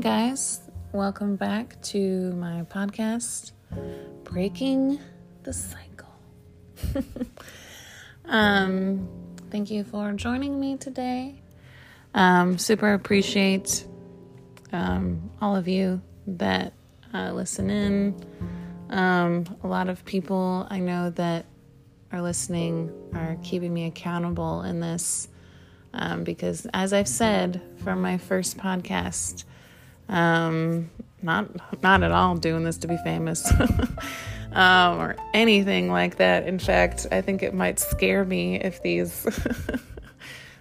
guys, welcome back to my podcast, Breaking the Cycle. Thank you for joining me today. Super appreciate all of you that listen in. A lot of people I know that are listening are keeping me accountable in this because, as I've said from my first podcast, not at all doing this to be famous or anything like that. In fact, I think it might scare me if these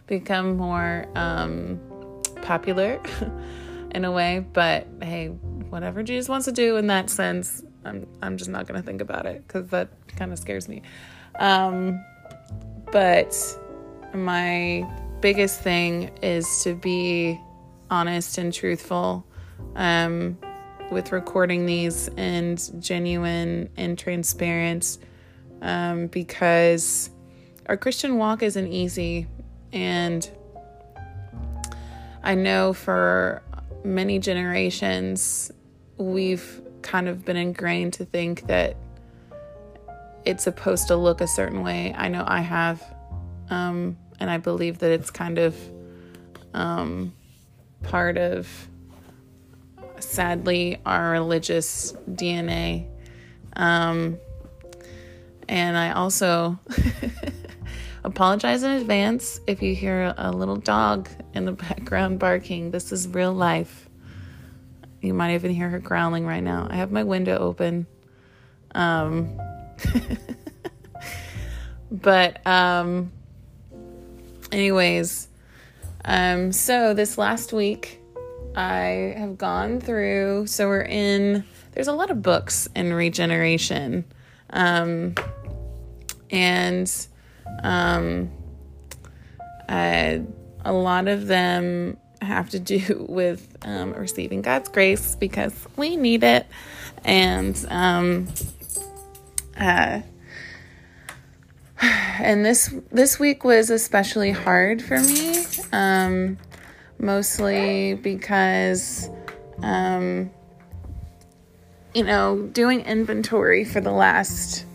become more popular in a way. But hey, whatever Jesus wants to do in that sense, I'm just not going to think about it because that kind of scares me. But my biggest thing is to be honest and truthful with recording these, and genuine and transparent, because our Christian walk isn't easy. And I know for many generations we've kind of been ingrained to think that it's supposed to look a certain way. I know I have, and I believe that it's kind of part of, sadly, our religious DNA. And I also apologize in advance if you hear a little dog in the background barking. This is real life. You might even hear her growling right now. I have my window open. But anyways, so this last week I have gone through, so we're in, there's a lot of books in regeneration, and a lot of them have to do with receiving God's grace because we need it. And and this week was especially hard for me, mostly because, doing inventory for the last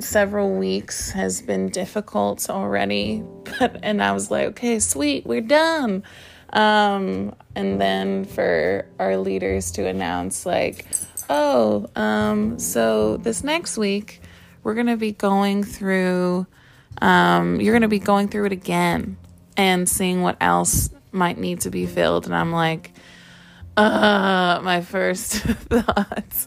several weeks has been difficult already. And I was like, okay, sweet, we're done. And then for our leaders to announce, like, oh, so this next week, we're going to be going through, you're going to be going through it again and seeing what else might need to be filled. And I'm like, my first thought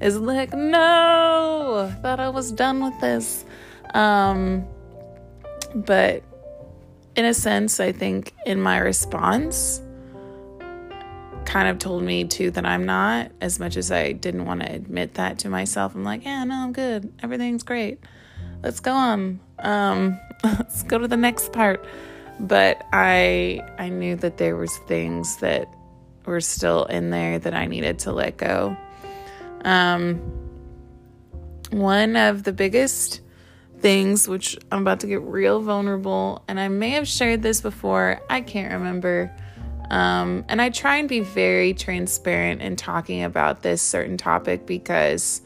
is like, no, I thought I was done with this. But in a sense, I think in my response kind of told me too that I'm not, as much as I didn't want to admit that to myself. I'm like, yeah, no, I'm good. Everything's great. Let's go on. Let's go to the next part. But I knew that there was things that were still in there that I needed to let go. One of the biggest things, which I'm about to get real vulnerable, and I may have shared this before, I can't remember. And I try and be very transparent in talking about this certain topic because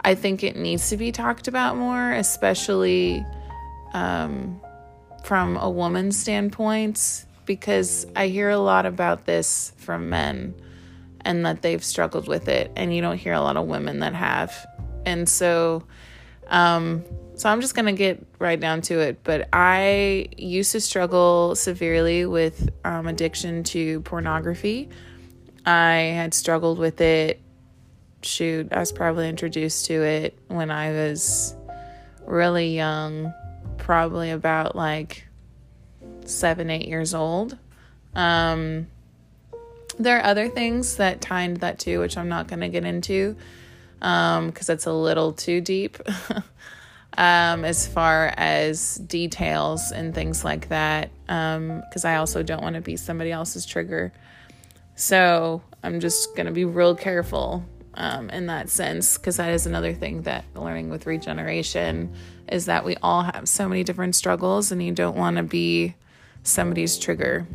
I think it needs to be talked about more, especially from a woman's standpoint, because I hear a lot about this from men and that they've struggled with it, and you don't hear a lot of women that have. And so so I'm just going to get right down to it. But I used to struggle severely with addiction to pornography. I had struggled with it. Shoot, I was probably introduced to it when I was really young, probably about like 7-8 years old. There are other things that tie into that too, which I'm not going to get into because that's a little too deep. As far as details and things like that, because I also don't want to be somebody else's trigger. So I'm just going to be real careful in that sense, because that is another thing that learning with regeneration is that we all have so many different struggles, and you don't want to be somebody's trigger.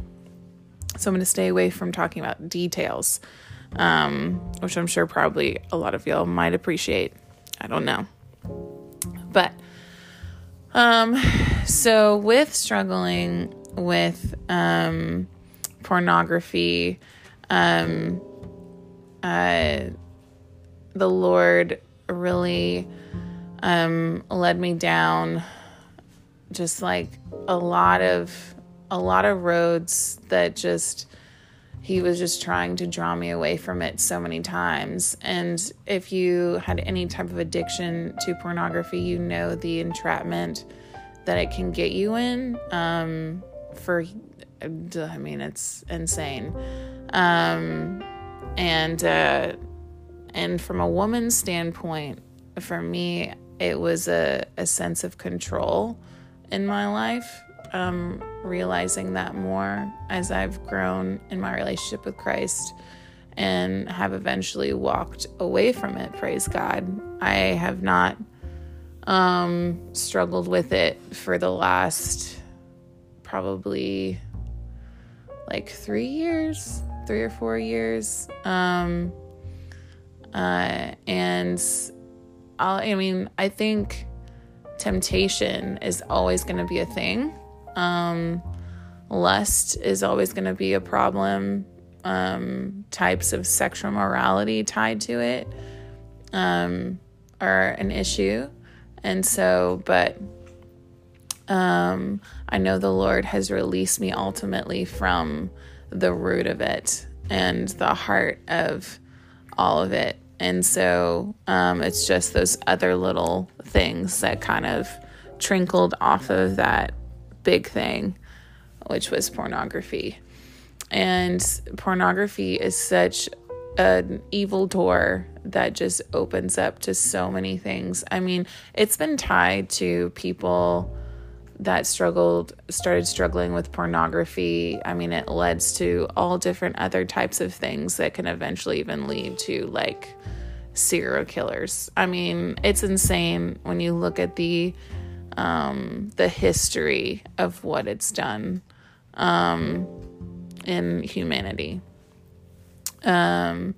So I'm going to stay away from talking about details, which I'm sure probably a lot of y'all might appreciate. I don't know. But so with struggling with pornography, the Lord really led me down just like a lot of roads that just, he was just trying to draw me away from it so many times. And if you had any type of addiction to pornography, you know the entrapment that it can get you in. I mean, it's insane. And from a woman's standpoint, for me, it was a sense of control in my life. Realizing that more as I've grown in my relationship with Christ and have eventually walked away from it, praise God. I have not struggled with it for the last probably like 3 or 4 years. I think temptation is always going to be a thing. Lust is always going to be a problem. Types of sexual morality tied to it are an issue. And so, but I know the Lord has released me ultimately from the root of it and the heart of all of it. And so it's just those other little things that kind of trickled off of that big thing, which was pornography. And pornography is such an evil door that just opens up to so many things. I mean, it's been tied to people that started struggling with pornography. I mean, it leads to all different other types of things that can eventually even lead to like serial killers. I mean, it's insane when you look at the history of what it's done in humanity. And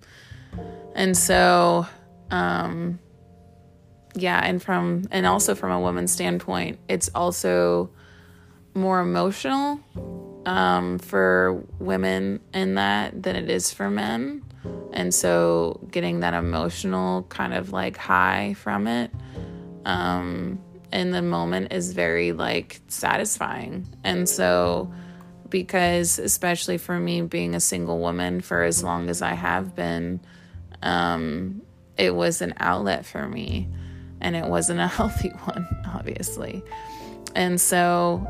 also from a woman's standpoint, it's also more emotional for women in that than it is for men. And so getting that emotional kind of like high from it in the moment is very like satisfying. And so, because especially for me being a single woman for as long as I have been, it was an outlet for me, and it wasn't a healthy one, obviously. And so,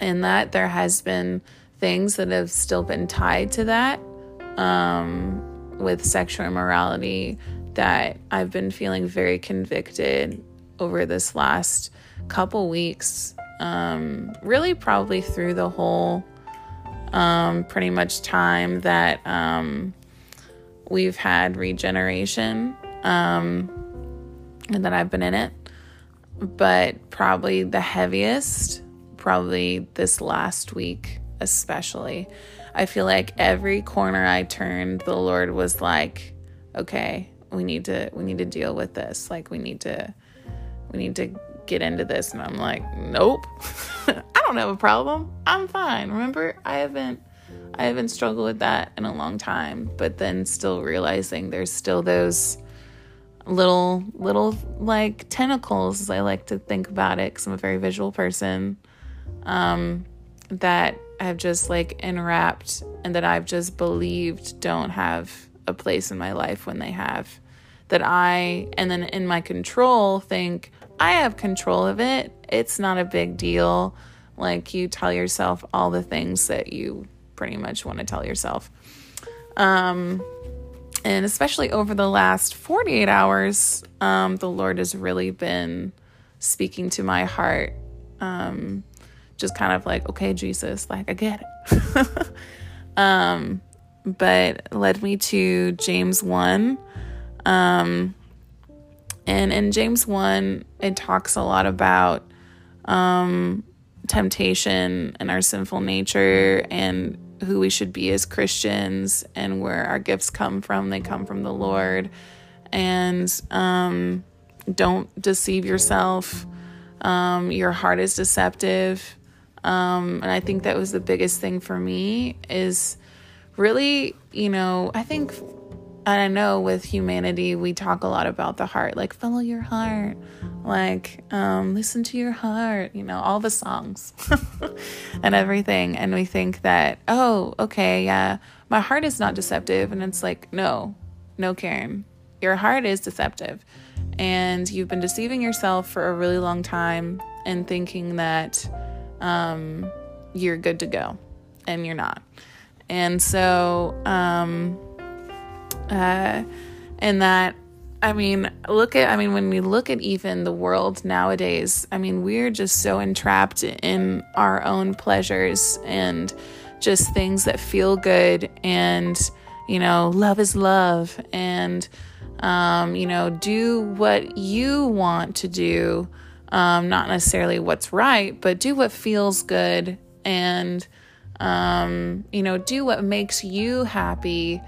in that there has been things that have still been tied to that, with sexual immorality that I've been feeling very convicted over this last couple weeks, really probably through the whole, pretty much time that, we've had regeneration, and that I've been in it, but probably the heaviest, probably this last week, especially. I feel like every corner I turned, the Lord was like, okay, we need to deal with this. Like we need to get into this. And I'm like, nope, I don't have a problem. I'm fine. Remember, I haven't struggled with that in a long time, but then still realizing there's still those little like tentacles, as I like to think about it, because I'm a very visual person, that have just like enwrapped and that I've just believed don't have a place in my life when they have. And then in my control, think I have control of it. It's not a big deal. Like you tell yourself all the things that you pretty much want to tell yourself. And especially over the last 48 hours, the Lord has really been speaking to my heart. Just kind of like, okay, Jesus, like I get it. But led me to James 1. And in James 1, it talks a lot about temptation and our sinful nature and who we should be as Christians and where our gifts come from. They come from the Lord. And don't deceive yourself. Your heart is deceptive. And I think that was the biggest thing for me is really, I think, and I know with humanity, we talk a lot about the heart, like follow your heart, like listen to your heart, all the songs and everything. And we think that, oh, okay, yeah, my heart is not deceptive. And it's like, no, Karen, your heart is deceptive. And you've been deceiving yourself for a really long time and thinking that you're good to go, and you're not. And so, and that, when we look at even the world nowadays, we're just so entrapped in our own pleasures and just things that feel good and, love is love and, do what you want to do. Not necessarily what's right, but do what feels good and, do what makes you happy.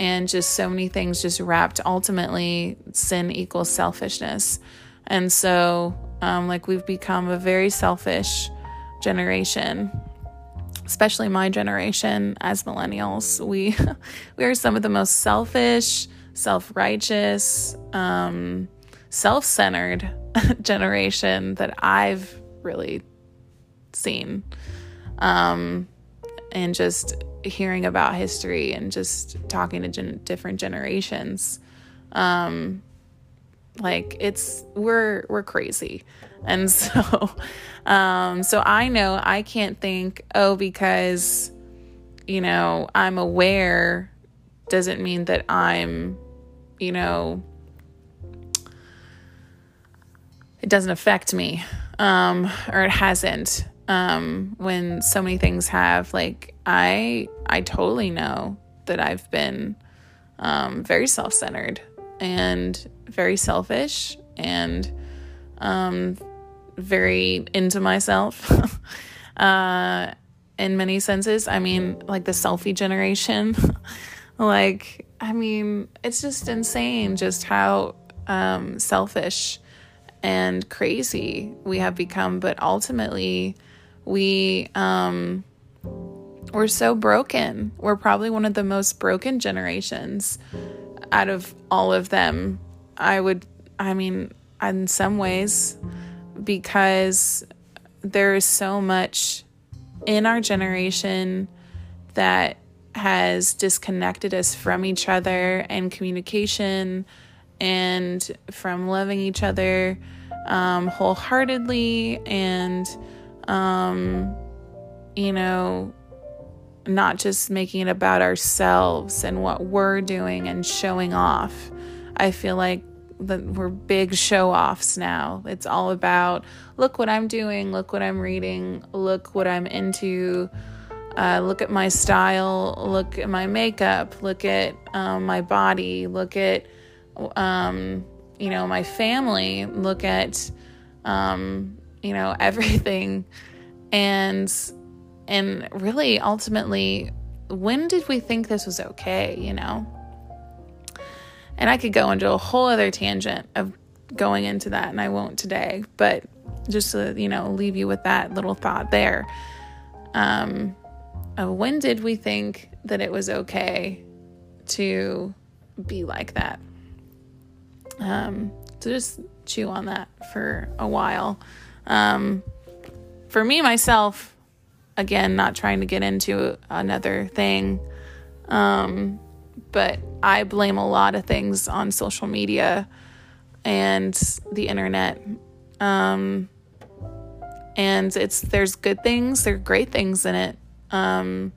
And just so many things just wrapped ultimately sin equals selfishness. And so, we've become a very selfish generation, especially my generation as millennials. We are some of the most selfish, self-righteous, self-centered generation that I've really seen, and just hearing about history and just talking to different generations, we're crazy. And so, so I know I can't think, because, I'm aware doesn't mean that I'm, it doesn't affect me, or it hasn't, when so many things have, I totally know that I've been, very self-centered and very selfish and, very into myself, in many senses. The selfie generation, it's just insane just how, selfish and crazy we have become, but ultimately we're so broken. We're probably one of the most broken generations out of all of them, in some ways, because there is so much in our generation that has disconnected us from each other and communication and from loving each other wholeheartedly and not just making it about ourselves and what we're doing and showing off. I feel like that we're big show-offs now. It's all about look what I'm doing, look what I'm reading, look what I'm into, look at my style, look at my makeup, look at my body, look at my family, look at, everything. And really ultimately, when did we think this was okay? And I could go into a whole other tangent of going into that, and I won't today, but just to, leave you with that little thought there. When did we think that it was okay to be like that? So just chew on that for a while. For me, myself, again, not trying to get into another thing, but I blame a lot of things on social media and the internet. And there's good things, there are great things in it, and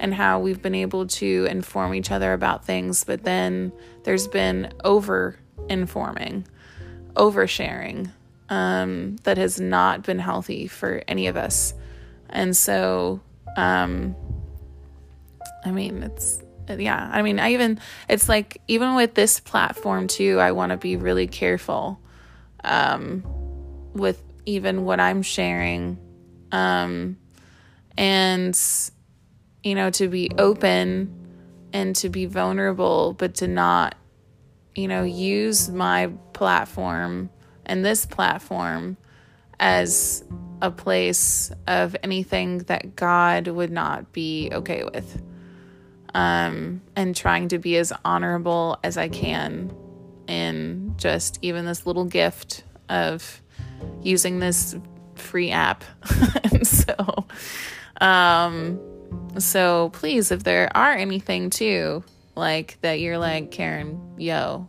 how we've been able to inform each other about things, but then there's been over-informing, oversharing, that has not been healthy for any of us. And so, even with this platform too, I want to be really careful, with even what I'm sharing And, you know, to be open and to be vulnerable, but to not, you know, use my platform and this platform as a place of anything that God would not be okay with. And trying to be as honorable as I can in just even this little gift of using this free app. And so please, if there are anything too, like that you're like, Karen, yo,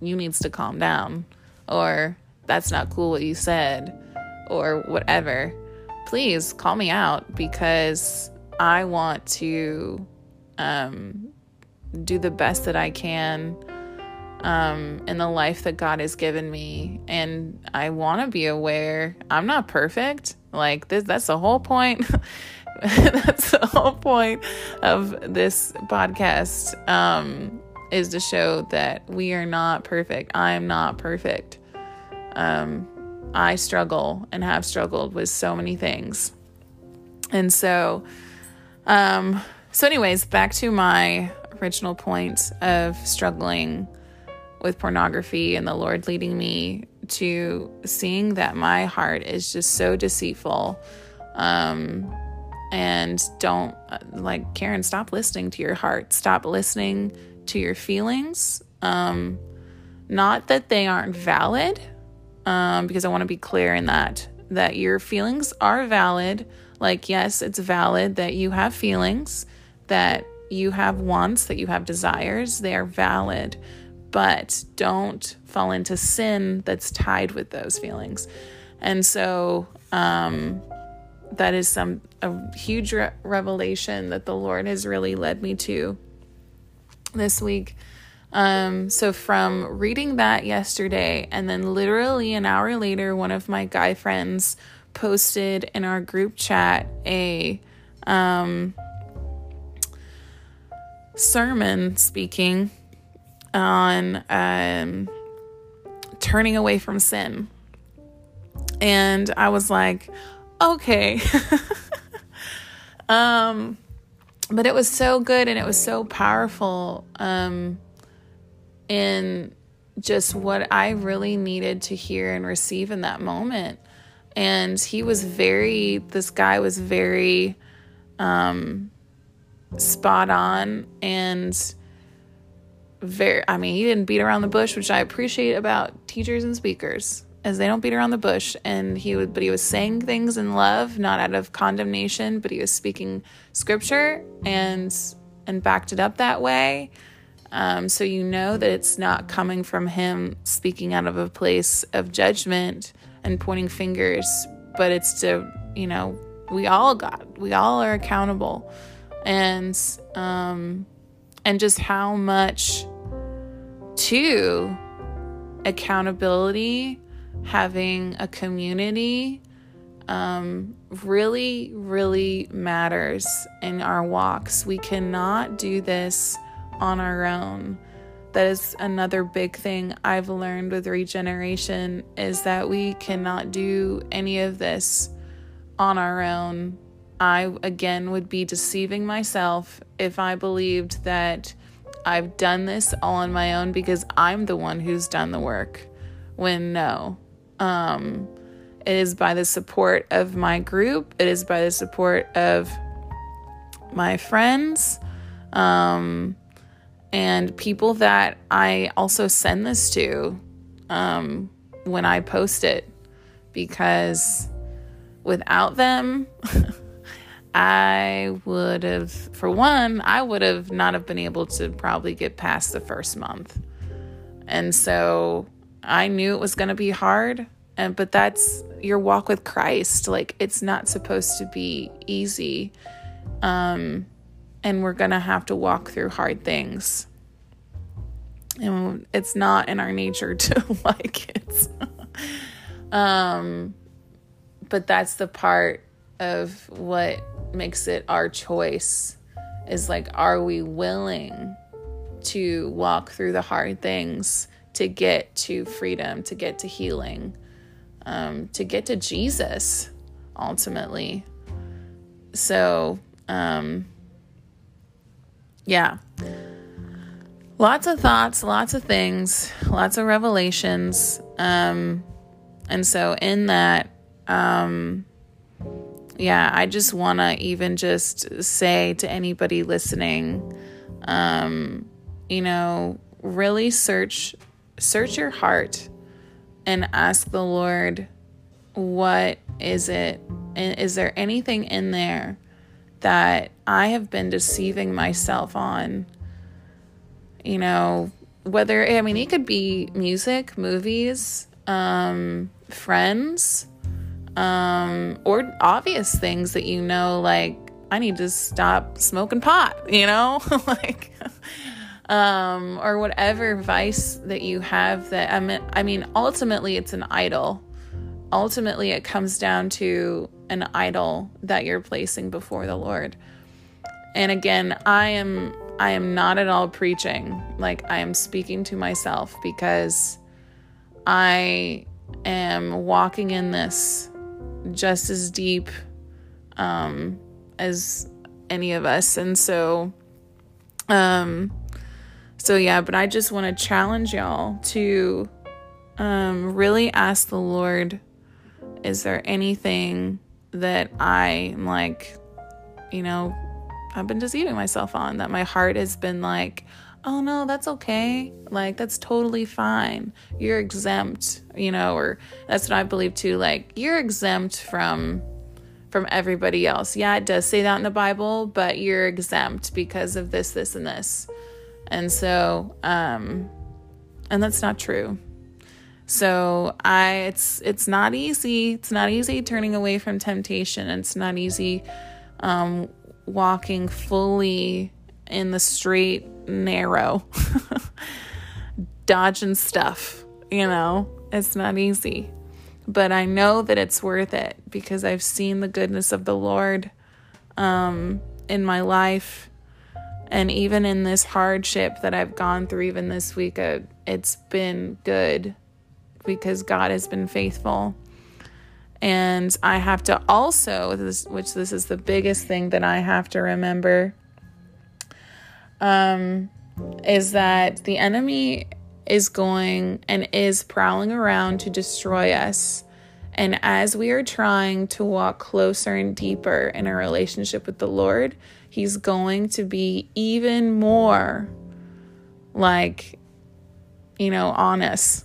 you needs to calm down, or that's not cool what you said, or whatever, please call me out, because I want to do the best that I can in the life that God has given me. And I want to be aware I'm not perfect. Like this, that's the whole point. That's the whole point of this podcast, is to show that we are not perfect. I'm not perfect. I struggle and have struggled with so many things. And so, so anyways, back to my original point of struggling with pornography and the Lord leading me to seeing that my heart is just so deceitful. And don't, like, Karen, stop listening to your heart. Stop listening to your feelings. Not that they aren't valid, because I want to be clear in that your feelings are valid. Like, yes, it's valid that you have feelings, that you have wants, that you have desires. They are valid, but don't fall into sin that's tied with those feelings. And so, that is a huge revelation that the Lord has really led me to this week. So from reading that yesterday, and then literally an hour later, one of my guy friends posted in our group chat a sermon speaking on turning away from sin. And I was like, okay. But it was so good, and it was so powerful in just what I really needed to hear and receive in that moment. And this guy was very spot on, and he didn't beat around the bush, which I appreciate about teachers and speakers, as they don't beat around the bush. And he was saying things in love, not out of condemnation, but he was speaking scripture and backed it up that way. So you know that it's not coming from him speaking out of a place of judgment and pointing fingers, but it's to, you know, we all are accountable. And, just how much to accountability, having a community, really, really matters in our walks. We cannot do this on our own. That is another big thing I've learned with regeneration, is that we cannot do any of this on our own. I, again, would be deceiving myself if I believed that I've done this all on my own because I'm the one who's done the work, when no. It is by the support of my group. It is by the support of my friends, and people that I also send this to when I post it, because without them, I would have not have been able to probably get past the first month. And so I knew it was going to be hard, but that's your walk with Christ. Like, it's not supposed to be easy. And we're going to have to walk through hard things. And it's not in our nature to like it. But that's the part of what makes it our choice, is like, are we willing to walk through the hard things to get to freedom, to get to healing, to get to Jesus? ultimately. So, yeah. Lots of thoughts, lots of things, lots of revelations. And so in that, yeah, I just want to even just say to anybody listening, you know, really search your heart and ask the Lord, what is it? Is there anything in there that I have been deceiving myself on? You know, whether, I mean, it could be music, movies, friends, or obvious things that, you know, like, I need to stop smoking pot, you know, like, or whatever vice that you have that, I mean, ultimately it's an idol. Ultimately it comes down to an idol that you're placing before the Lord. And again, I am not at all preaching. Like, I am speaking to myself because I am walking in this just as deep, as any of us. And so yeah, but I just want to challenge y'all to, really ask the Lord, is there anything that I'm like, you know, I've been deceiving myself on, that my heart has been like, oh no, that's okay. Like, that's totally fine. You're exempt, you know, or that's what I believe too. Like, you're exempt from everybody else. Yeah, it does say that in the Bible, but you're exempt because of this, this, and this. And so, and that's not true. So it's not easy. It's not easy turning away from temptation. It's not easy, walking fully in the straight, narrow, dodging stuff, you know, it's not easy, but I know that it's worth it because I've seen the goodness of the Lord, in my life. And even in this hardship that I've gone through, even this week, it's been good because God has been faithful. And I have to also, which this is the biggest thing that I have to remember, is that the enemy is going and is prowling around to destroy us. And as we are trying to walk closer and deeper in our relationship with the Lord, he's going to be even more, like, you know, on us,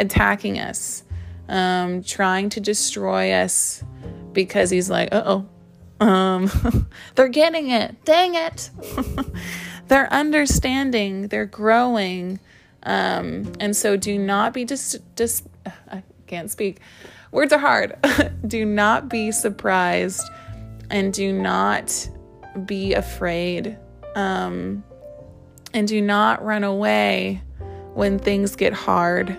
attacking us. Trying to destroy us because he's like, they're getting it. Dang it. They're understanding, they're growing. And so do not be I can't speak. Words are hard. Do not be surprised and do not be afraid. And do not run away when things get hard.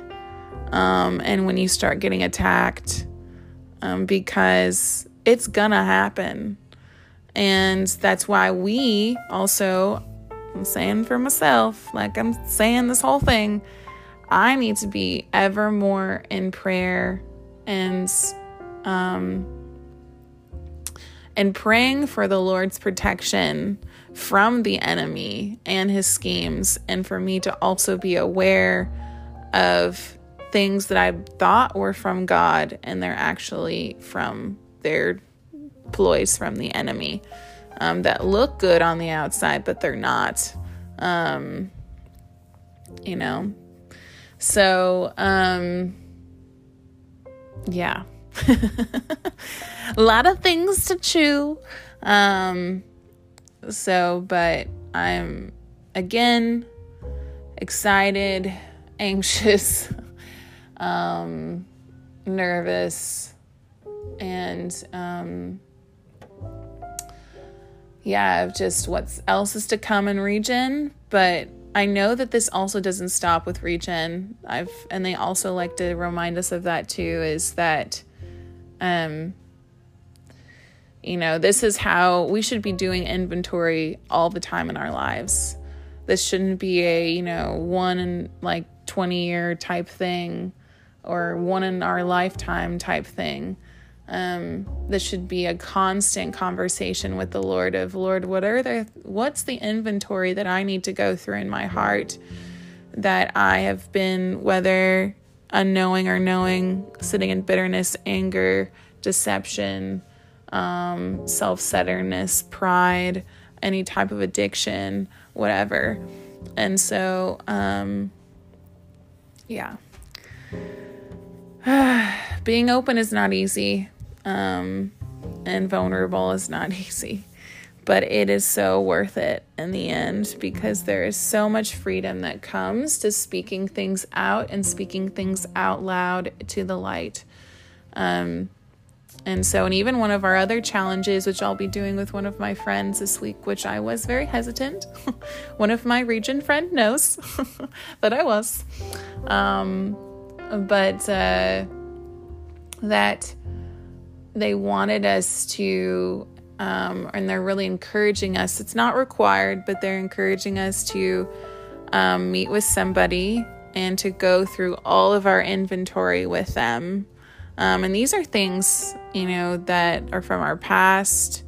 And when you start getting attacked, because it's gonna happen. And that's why we also, I'm saying for myself, like I'm saying this whole thing, I need to be ever more in prayer and praying for the Lord's protection from the enemy and his schemes. And for me to also be aware of things that I thought were from God and they're actually from their ploys from the enemy, that look good on the outside, but they're not, you know? So, yeah, a lot of things to chew. But I'm again, excited, anxious, nervous, and, yeah, of just what else is to come in Regen. But I know that this also doesn't stop with Regen. And they also like to remind us of that too, is that, you know, this is how we should be doing inventory all the time in our lives. This shouldn't be a, you know, one in like 20 year type thing, or one in our lifetime type thing. This should be a constant conversation with the Lord of, Lord, what's the inventory that I need to go through in my heart that I have been, whether unknowing or knowing, sitting in bitterness, anger, deception, self-centeredness, pride, any type of addiction, whatever. And so, yeah. Being open is not easy, and vulnerable is not easy, but it is so worth it in the end, because there is so much freedom that comes to speaking things out and speaking things out loud to the light. And so, and even one of our other challenges, which I'll be doing with one of my friends this week, which I was very hesitant. One of my Regen friend knows that I was, but that they wanted us to, and they're really encouraging us. It's not required, but they're encouraging us to meet with somebody and to go through all of our inventory with them. And these are things, that are from our past,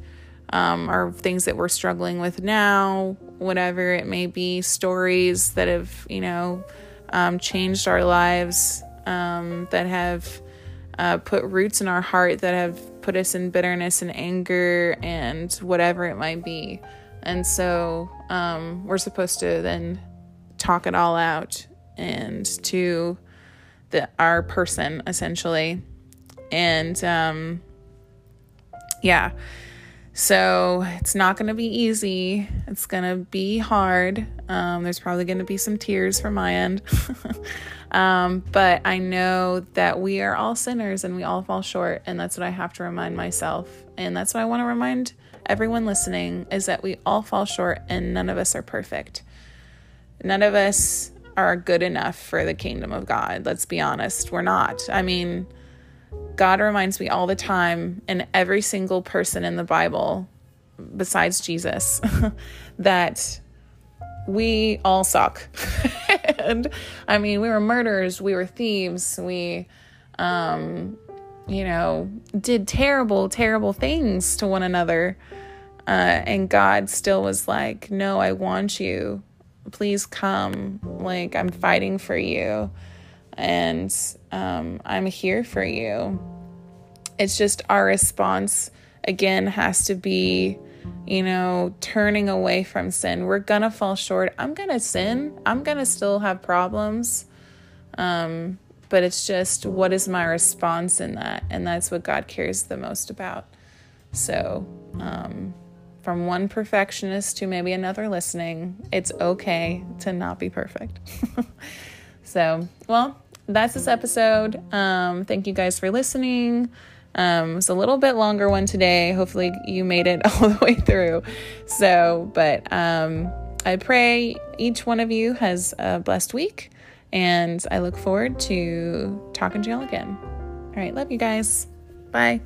or things that we're struggling with now, whatever it may be, stories that have, changed our lives, that have put roots in our heart, that have put us in bitterness and anger and whatever it might be. And so we're supposed to then talk it all out and to our person, essentially. And, yeah, so it's not going to be easy. It's going to be hard. There's probably going to be some tears from my end. But I know that we are all sinners and we all fall short. And that's what I have to remind myself. And that's what I want to remind everyone listening, is that we all fall short and none of us are perfect. None of us are good enough for the kingdom of God. Let's be honest. We're not. I mean, God reminds me all the time, and every single person in the Bible besides Jesus, that we all suck. And I mean, we were murderers, we were thieves, we, did terrible, terrible things to one another. And God still was like, no, I want you. Please come. Like, I'm fighting for you. And, I'm here for you. It's just our response, again, has to be, turning away from sin. We're going to fall short. I'm going to sin. I'm going to still have problems. But it's just, what is my response in that? And that's what God cares the most about. So, from one perfectionist to maybe another listening, it's okay to not be perfect. So, well, that's this episode. Thank you guys for listening. It's a little bit longer one today. Hopefully you made it all the way through. So, but I pray each one of you has a blessed week, and I look forward to talking to y'all again. All right. Love you guys. Bye.